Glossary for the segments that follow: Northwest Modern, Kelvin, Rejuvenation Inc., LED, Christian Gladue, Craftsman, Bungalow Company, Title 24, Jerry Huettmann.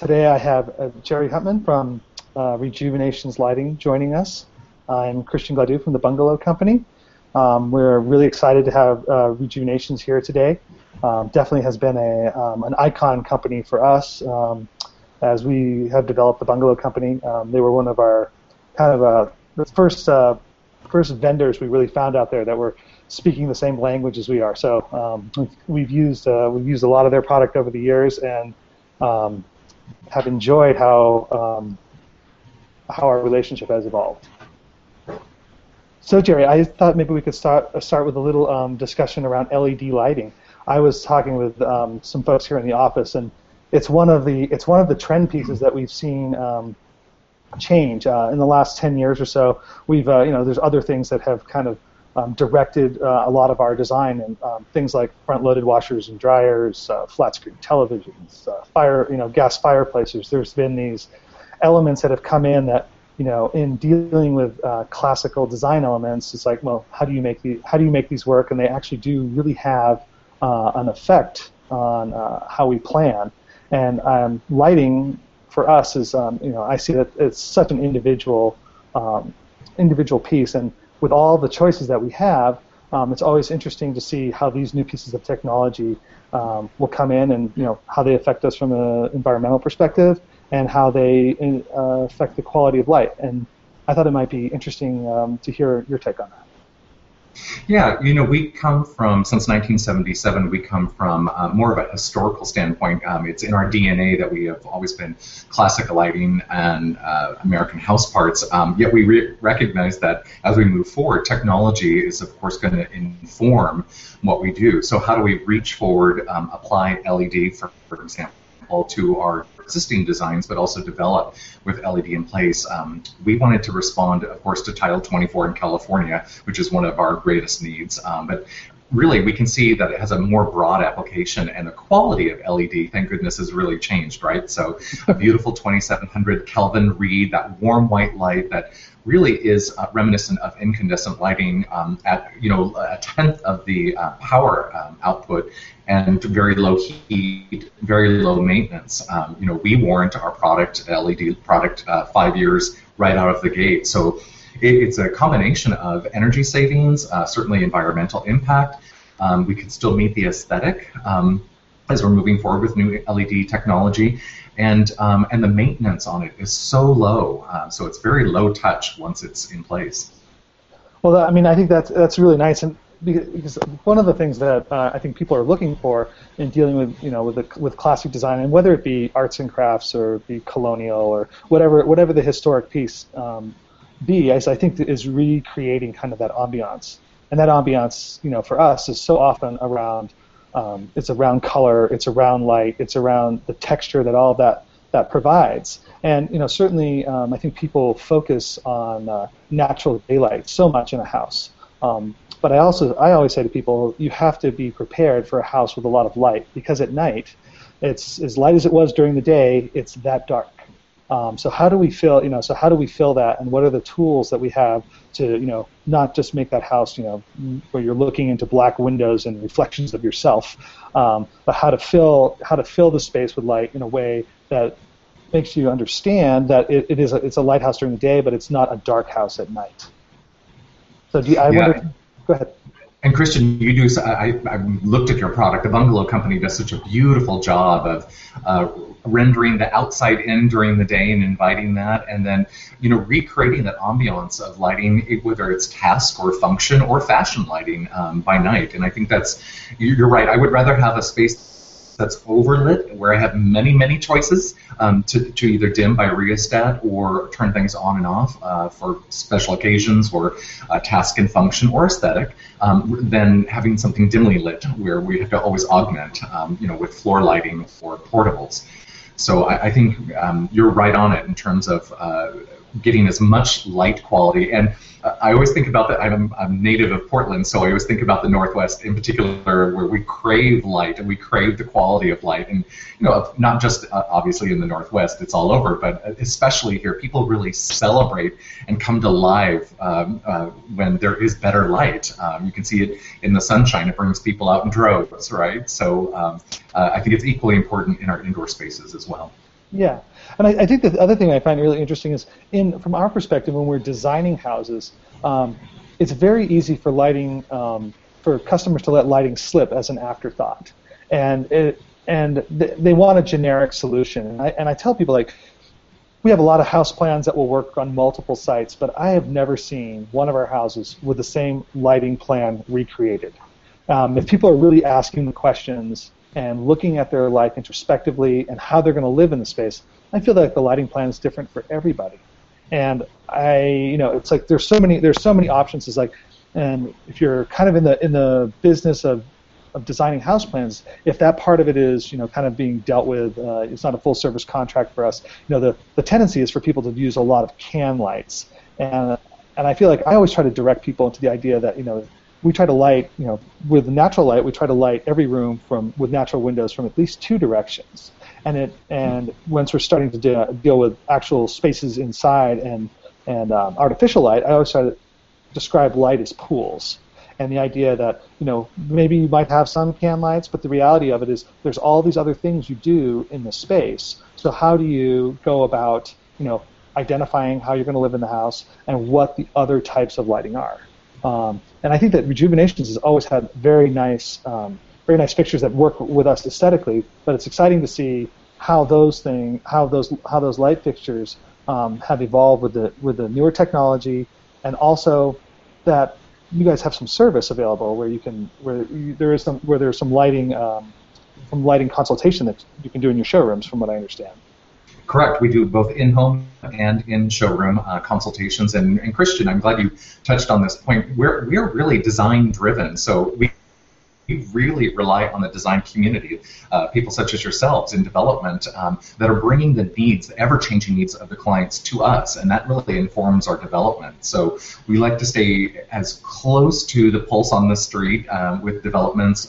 Today I have Jerry Huettmann from Rejuvenation's Lighting joining us. I'm Christian Gladue from the Bungalow Company. We're really excited to have Rejuvenation's here today. Definitely has been an icon company for us as we have developed the Bungalow Company. They were one of our kind of the first vendors we really found out there that were speaking the same language as we are. So we've used a lot of their product over the years and have enjoyed how our relationship has evolved. So Jerry, I thought maybe we could start with a little discussion around LED lighting. I was talking with some folks here in the office, and it's one of the trend pieces that we've seen change in the last 10 years or so. We've there's other things that have kind of directed a lot of our design, and things like front-loaded washers and dryers, flat-screen televisions, gas fireplaces. There's been these elements that have come in that, in dealing with classical design elements, it's like, well, how do you make these work? And they actually do really have an effect on how we plan. And lighting for us is, I see that it's such an individual piece, and with all the choices that we have, it's always interesting to see how these new pieces of technology will come in, and how they affect us from an environmental perspective, and how they affect the quality of light. And I thought it might be interesting to hear your take on that. Yeah, since 1977, we come from more of a historical standpoint. It's in our DNA that we have always been classical lighting and American house parts, yet we recognize that as we move forward, technology is, of course, going to inform what we do. So how do we reach forward, apply LED, for example, to our existing designs, but also develop with LED in place. We wanted to respond, of course, to Title 24 in California, which is one of our greatest needs. But really, we can see that it has a more broad application, and the quality of LED, thank goodness, has really changed, right? So a beautiful 2700 Kelvin read, that warm white light that really is reminiscent of incandescent lighting at a tenth of the power output, and very low heat, very low maintenance. We warrant our LED product 5 years right out of the gate. So it's a combination of energy savings, certainly environmental impact. We can still meet the aesthetic as we're moving forward with new LED technology. And the maintenance on it is so low, so it's very low touch once it's in place. Well, I think that's really nice, and because one of the things that I think people are looking for in dealing with with classic design, and whether it be arts and crafts or be colonial or whatever the historic piece be, I think is recreating kind of that ambiance, and that ambiance for us is so often around. It's around color, it's around light, it's around the texture that all that provides. And certainly I think people focus on natural daylight so much in a house. But I always say to people, you have to be prepared for a house with a lot of light, because at night, it's as light as it was during the day, it's that dark. So how do we fill that, and what are the tools that we have to not just make that house where you're looking into black windows and reflections of yourself, but how to fill the space with light in a way that makes you understand that it's a lighthouse during the day, but it's not a dark house at night. So I wonder. Go ahead. And Christian, you do. I looked at your product. The Bungalow Company does such a beautiful job of rendering the outside in during the day and inviting that, and then recreating that ambiance of lighting, whether it's task or function or fashion lighting by night. And I think you're right. I would rather have a space that's overlit, where I have many choices to either dim by rheostat or turn things on and off for special occasions or task and function or aesthetic, than having something dimly lit where we have to always augment with floor lighting or portables. So I think you're right on it in terms of getting as much light quality. And I always think about that. I'm native of Portland, so I always think about the Northwest in particular, where we crave light and we crave the quality of light. And not just obviously in the Northwest, it's all over, but especially here, people really celebrate and come to life when there is better light. You can see it in the sunshine; it brings people out in droves, right? So I think it's equally important in our indoor spaces as well. Yeah, and I think the other thing I find really interesting is, from our perspective, when we're designing houses, it's very easy for lighting, for customers to let lighting slip as an afterthought, and they want a generic solution. And I tell people, like, we have a lot of house plans that will work on multiple sites, but I have never seen one of our houses with the same lighting plan recreated. If people are really asking the questions and looking at their life introspectively and how they're going to live in the space, I feel like the lighting plan is different for everybody. And it's like there's so many options. It's like, and if you're kind of in the business of designing house plans, if that part of it is, kind of being dealt with, it's not a full service contract for us. The tendency is for people to use a lot of can lights, and I feel like I always try to direct people into the idea that we try to light, with natural light, we try to light every room with natural windows from at least two directions, and once we're starting to deal with actual spaces inside and artificial light, I always try to describe light as pools. And the idea that, maybe you might have some can lights, but the reality of it is there's all these other things you do in the space. So how do you go about, identifying how you're going to live in the house and what the other types of lighting are? And I think that Rejuvenations has always had very nice fixtures that work with us aesthetically. But it's exciting to see how those light fixtures have evolved with the newer technology, and also that you guys have some service available where there's some lighting consultation that you can do in your showrooms, from what I understand. Correct. We do both in-home and in-showroom consultations. And Christian, I'm glad you touched on this point. We're really design-driven, so we really rely on the design community, people such as yourselves in development, that are bringing the ever-changing needs of the clients to us, and that really informs our development. So we like to stay as close to the pulse on the street with developments,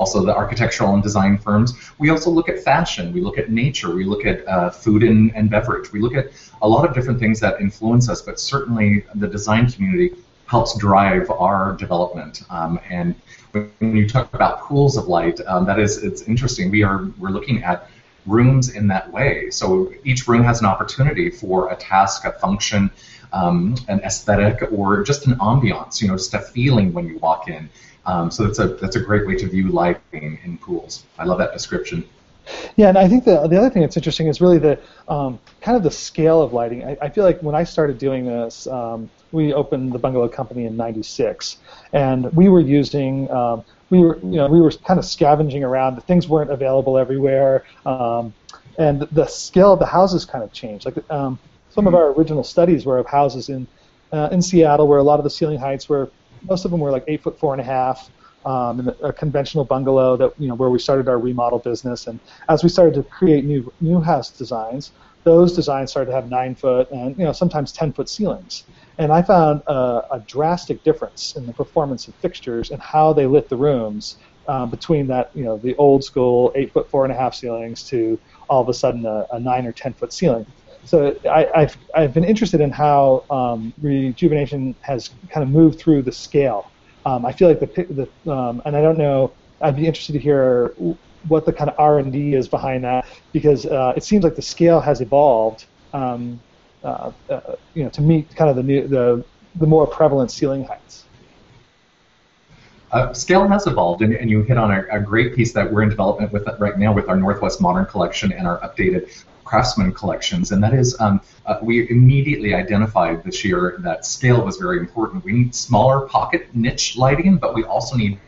also the architectural and design firms. We also look at fashion, we look at nature, we look at food and beverage. We look at a lot of different things that influence us, but certainly the design community helps drive our development. And when you talk about pools of light, it's interesting. We're looking at rooms in that way. So each room has an opportunity for a task, a function, an aesthetic, or just an ambiance. Just a feeling when you walk in. So that's a great way to view light in pools. I love that description. Yeah, and I think the other thing that's interesting is really the kind of the scale of lighting. I feel like when I started doing this. We opened the Bungalow Company in '96, and we were using, we were kind of scavenging around. The things weren't available everywhere, and the scale of the houses kind of changed. Like some of our original studies were of houses in Seattle, where a lot of the ceiling heights were, most of them were like 8'4½", in a conventional bungalow that where we started our remodel business. And as we started to create new house designs, those designs started to have 9-foot and sometimes 10-foot ceilings. And I found a drastic difference in the performance of fixtures and how they lit the rooms between that, the old school 8'4½" ceilings to all of a sudden a 9 or 10-foot ceiling. So I've been interested in how Rejuvenation has kind of moved through the scale. I feel like and I don't know. I'd be interested to hear what the kind of R&D is behind that, because it seems like the scale has evolved. To meet kind of the more prevalent ceiling heights. Scale has evolved, and you hit on a great piece that we're in development with right now with our Northwest Modern collection and our updated Craftsman collections, and that is we immediately identified this year that scale was very important. We need smaller pocket niche lighting, but we also need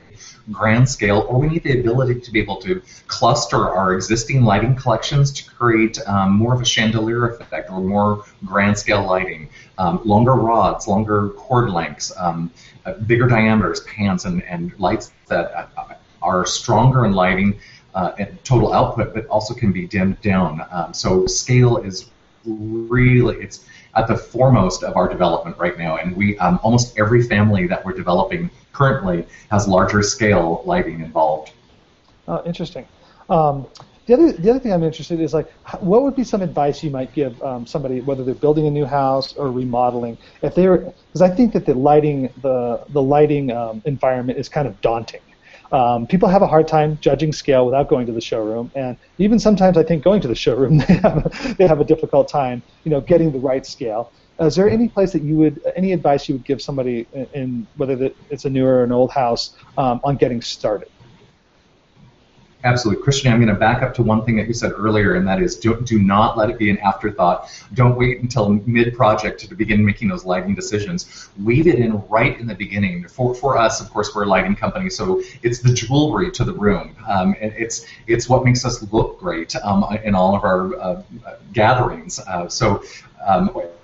grand scale, or we need the ability to be able to cluster our existing lighting collections to create more of a chandelier effect or more grand scale lighting, longer rods, longer cord lengths, bigger diameters, pans, and lights that are stronger in lighting and total output, but also can be dimmed down. So scale is really, it's at the foremost of our development right now, and we almost every family that we're developing currently has larger scale lighting involved. Oh, interesting. The other thing I'm interested in is, like, what would be some advice you might give somebody, whether they're building a new house or remodeling, if they were, because I think that the lighting environment is kind of daunting. People have a hard time judging scale without going to the showroom, and even sometimes I think going to the showroom they have a difficult time, getting the right scale. Is there any place that you would, any advice you would give somebody in whether it's a newer or an old house on getting started? Absolutely. Christian, I'm going to back up to one thing that you said earlier, and that is do not let it be an afterthought. Don't wait until mid-project to begin making those lighting decisions. Weave it in right in the beginning. For us, of course, we're a lighting company, so it's the jewelry to the room. And it's what makes us look great in all of our gatherings.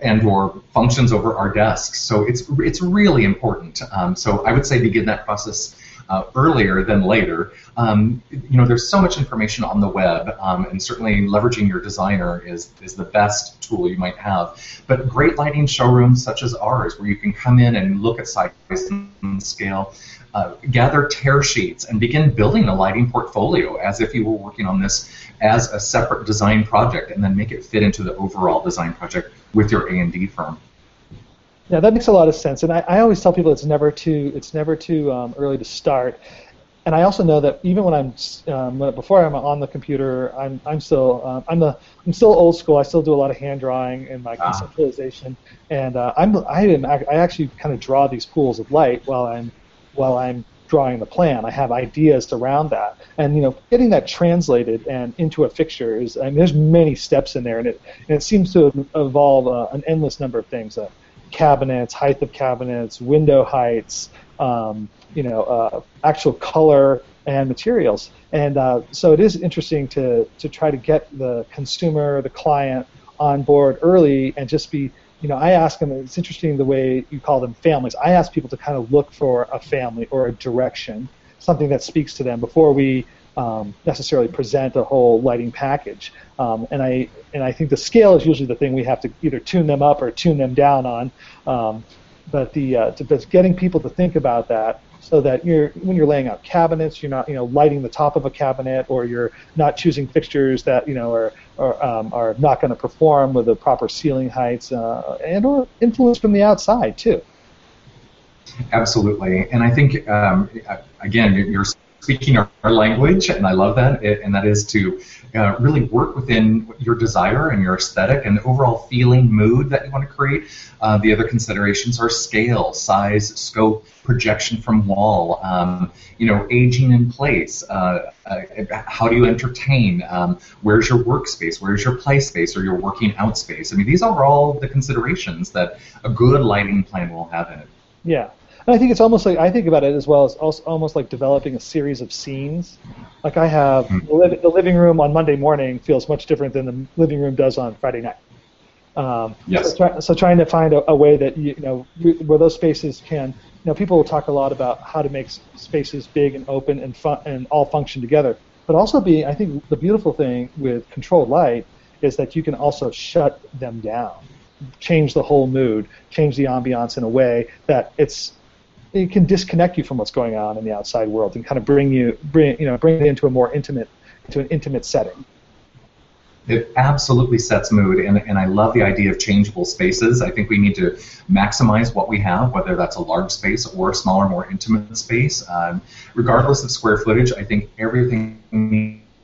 And or functions over our desks. So it's really important. So I would say begin that process earlier than later. There's so much information on the web, and certainly leveraging your designer is the best tool you might have. But great lighting showrooms such as ours, where you can come in and look at size and scale, gather tear sheets, and begin building a lighting portfolio as if you were working on this as a separate design project, and then make it fit into the overall design project with your A&D firm. Yeah, that makes a lot of sense, and I always tell people it's never too early to start. And I also know that even when before I'm on the computer, I'm still old school. I still do a lot of hand drawing and my conceptualization, and I actually kind of draw these pools of light while I'm drawing the plan. I have ideas to round that, and getting that translated and into a fixture is. I mean, there's many steps in there, and it seems to evolve an endless number of things. Cabinets, height of cabinets, window heights, actual color and materials, and so it is interesting to try to get the consumer, the client, on board early and just be. I ask them. It's interesting the way you call them families. I ask people to kind of look for a family or a direction, something that speaks to them before we necessarily present a whole lighting package. And I think the scale is usually the thing we have to either tune them up or tune them down on. But getting people to think about that, so that when you're laying out cabinets, you're not lighting the top of a cabinet, or you're not choosing fixtures that are not going to perform with the proper ceiling heights and or influence from the outside too. Absolutely, and I think again you're speaking our language, and I love that, and that is to really work within your desire and your aesthetic and the overall feeling, mood that you want to create. The other considerations are scale, size, scope, projection from wall, aging in place, how do you entertain, where's your workspace, where's your play space or your working out space. I mean, these are all the considerations that a good lighting plan will have in it. Yeah. And I think it's almost like, I think about it as well as almost like developing a series of scenes. Like I have the living room on Monday morning feels much different than the living room does on Friday night. Yes. So trying to find a way that, where those spaces can, people will talk a lot about how to make spaces big and open and fun and all function together. But also I think the beautiful thing with controlled light is that you can also shut them down, change the whole mood, change the ambiance in a way that it can disconnect you from what's going on in the outside world and kind of bring it into an intimate setting. It absolutely sets mood, and I love the idea of changeable spaces. I think we need to maximize what we have, whether that's a large space or a smaller, more intimate space. Regardless of square footage, I think everything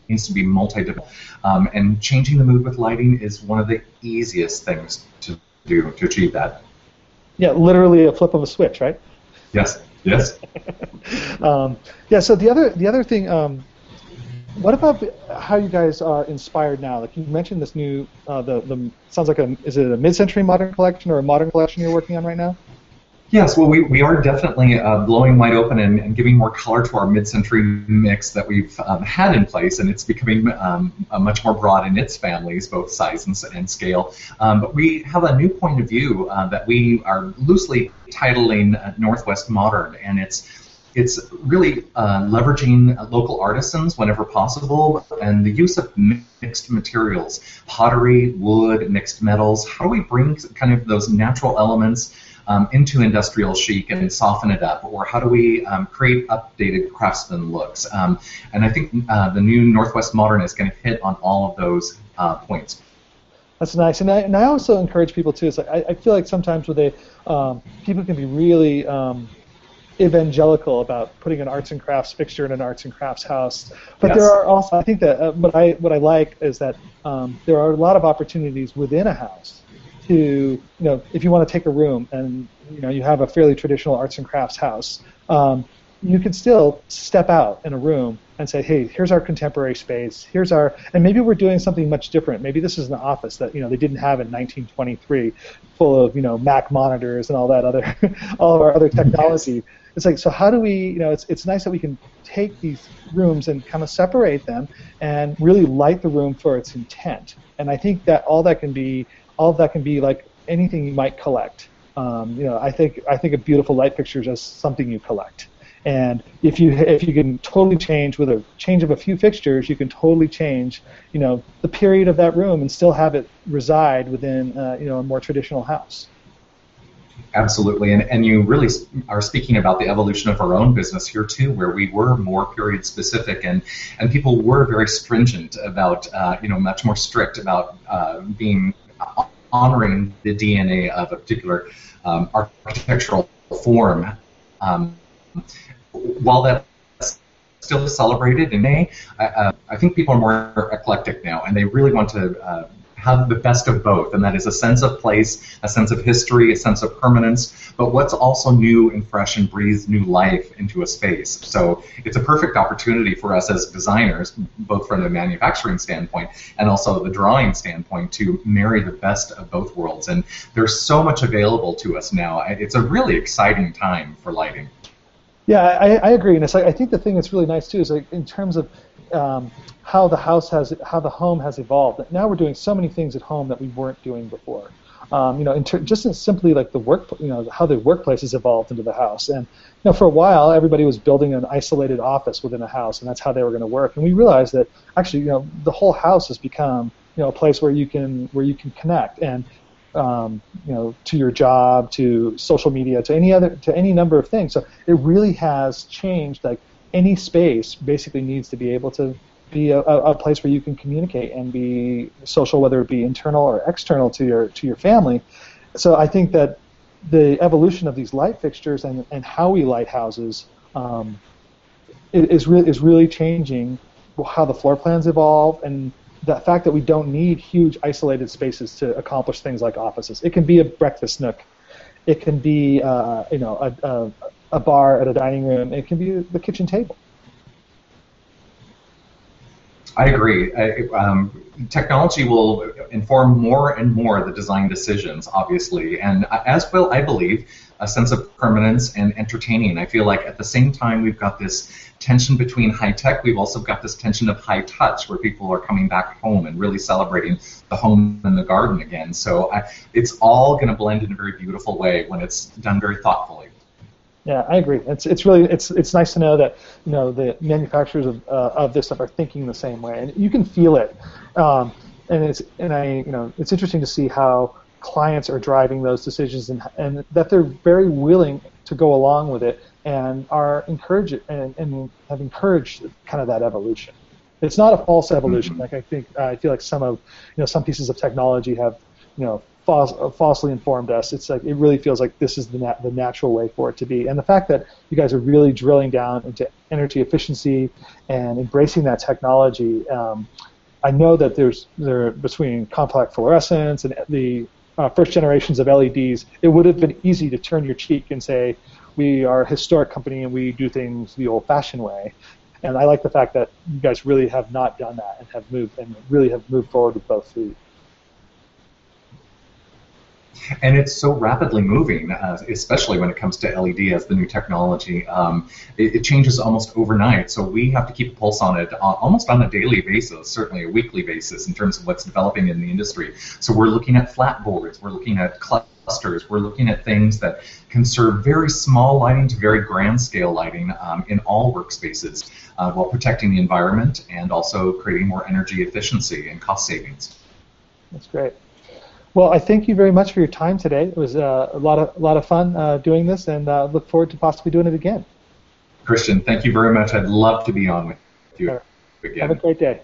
needs to be multi-dimensional. And changing the mood with lighting is one of the easiest things to do to achieve that. Yeah, literally a flip of a switch, right? Yes. Yes. So the other thing. What about how you guys are inspired now? Like you mentioned, this new sounds like is it a mid-century modern collection or a modern collection you're working on right now? Yes, well, we are definitely blowing wide open and giving more color to our mid-century mix that we've had in place, and it's becoming much more broad in its families, both size and scale. But we have a new point of view that we are loosely titling Northwest Modern, and it's really leveraging local artisans whenever possible, and the use of mixed materials, pottery, wood, mixed metals. How do we bring kind of those natural elements into industrial chic and soften it up, or how do we create updated craftsman looks? And I think the new Northwest Modern is going to hit on all of those points. That's nice, and I also encourage people too. Is I feel like sometimes people can be really evangelical about putting an arts and crafts fixture in an arts and crafts house. But yes. There are also, I think that what I like is that there are a lot of opportunities within a house to, if you want to take a room and, you have a fairly traditional arts and crafts house, you can still step out in a room and say, hey, here's our contemporary space, and maybe we're doing something much different. Maybe this is an office that, they didn't have in 1923, full of, Mac monitors and all that other, all of our other technology. It's like, so how do we, it's nice that we can take these rooms and kind of separate them and really light the room for its intent. And I think that all of that can be like anything you might collect. I think of beautiful light fixtures as something you collect. And if you can totally change with a change of a few fixtures, you can totally change, the period of that room and still have it reside within, a more traditional house. Absolutely, and you really are speaking about the evolution of our own business here too, where we were more period specific, and people were very stringent about, much more strict about honoring the DNA of a particular architectural form. While that's still celebrated in May, I think people are more eclectic now, and they really want to have the best of both, and that is a sense of place, a sense of history, a sense of permanence, but what's also new and fresh and breathes new life into a space. So it's a perfect opportunity for us as designers, both from the manufacturing standpoint and also the drawing standpoint, to marry the best of both worlds, and there's so much available to us now. It's a really exciting time for lighting. Yeah, I agree, and it's like, I think the thing that's really nice too is like in terms of how the home has evolved. Now we're doing so many things at home that we weren't doing before. Just simply like the work, how the workplace has evolved into the house. And for a while, everybody was building an isolated office within a house, and that's how they were going to work. And we realized that actually, the whole house has become a place where you can connect and. To your job, to social media, to any number of things. So it really has changed. Like any space basically needs to be able to be a place where you can communicate and be social, whether it be internal or external to your family. So I think that the evolution of these light fixtures and how we light houses is really changing how the floor plans evolve and. The fact that we don't need huge isolated spaces to accomplish things like offices. It can be a breakfast nook. It can be a bar at a dining room. It can be the kitchen table. I agree. Technology will inform more and more the design decisions, obviously, and as will, I believe, a sense of permanence and entertaining. I feel like at the same time we've got this tension between high tech, we've also got this tension of high touch, where people are coming back home and really celebrating the home and the garden again. So it's all going to blend in a very beautiful way when it's done very thoughtfully. Yeah, I agree. It's really nice to know that the manufacturers of this stuff are thinking the same way, and you can feel it. It's interesting to see how clients are driving those decisions, and that they're very willing to go along with it, and are encourage and have encouraged kind of that evolution. It's not a false evolution, mm-hmm. Like I feel like some pieces of technology have falsely informed us. It's like it really feels like this is the natural way for it to be, and the fact that you guys are really drilling down into energy efficiency and embracing that technology. I know that there between compact fluorescence and the first generations of LEDs, it would have been easy to turn your cheek and say we are a historic company and we do things the old-fashioned way. And I like the fact that you guys really have not done that and have moved forward with both feet. And it's so rapidly moving, especially when it comes to LED as the new technology. It changes almost overnight, so we have to keep a pulse on it almost on a daily basis, certainly a weekly basis in terms of what's developing in the industry. So we're looking at flat boards, we're looking at clusters, we're looking at things that can serve very small lighting to very grand scale lighting in all workspaces while protecting the environment and also creating more energy efficiency and cost savings. That's great. Well, I thank you very much for your time today. It was a lot of fun doing this, and look forward to possibly doing it again. Christian, thank you very much. I'd love to be on with you again. Have a great day.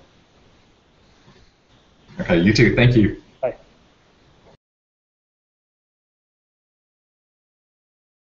Okay, you too. Thank you.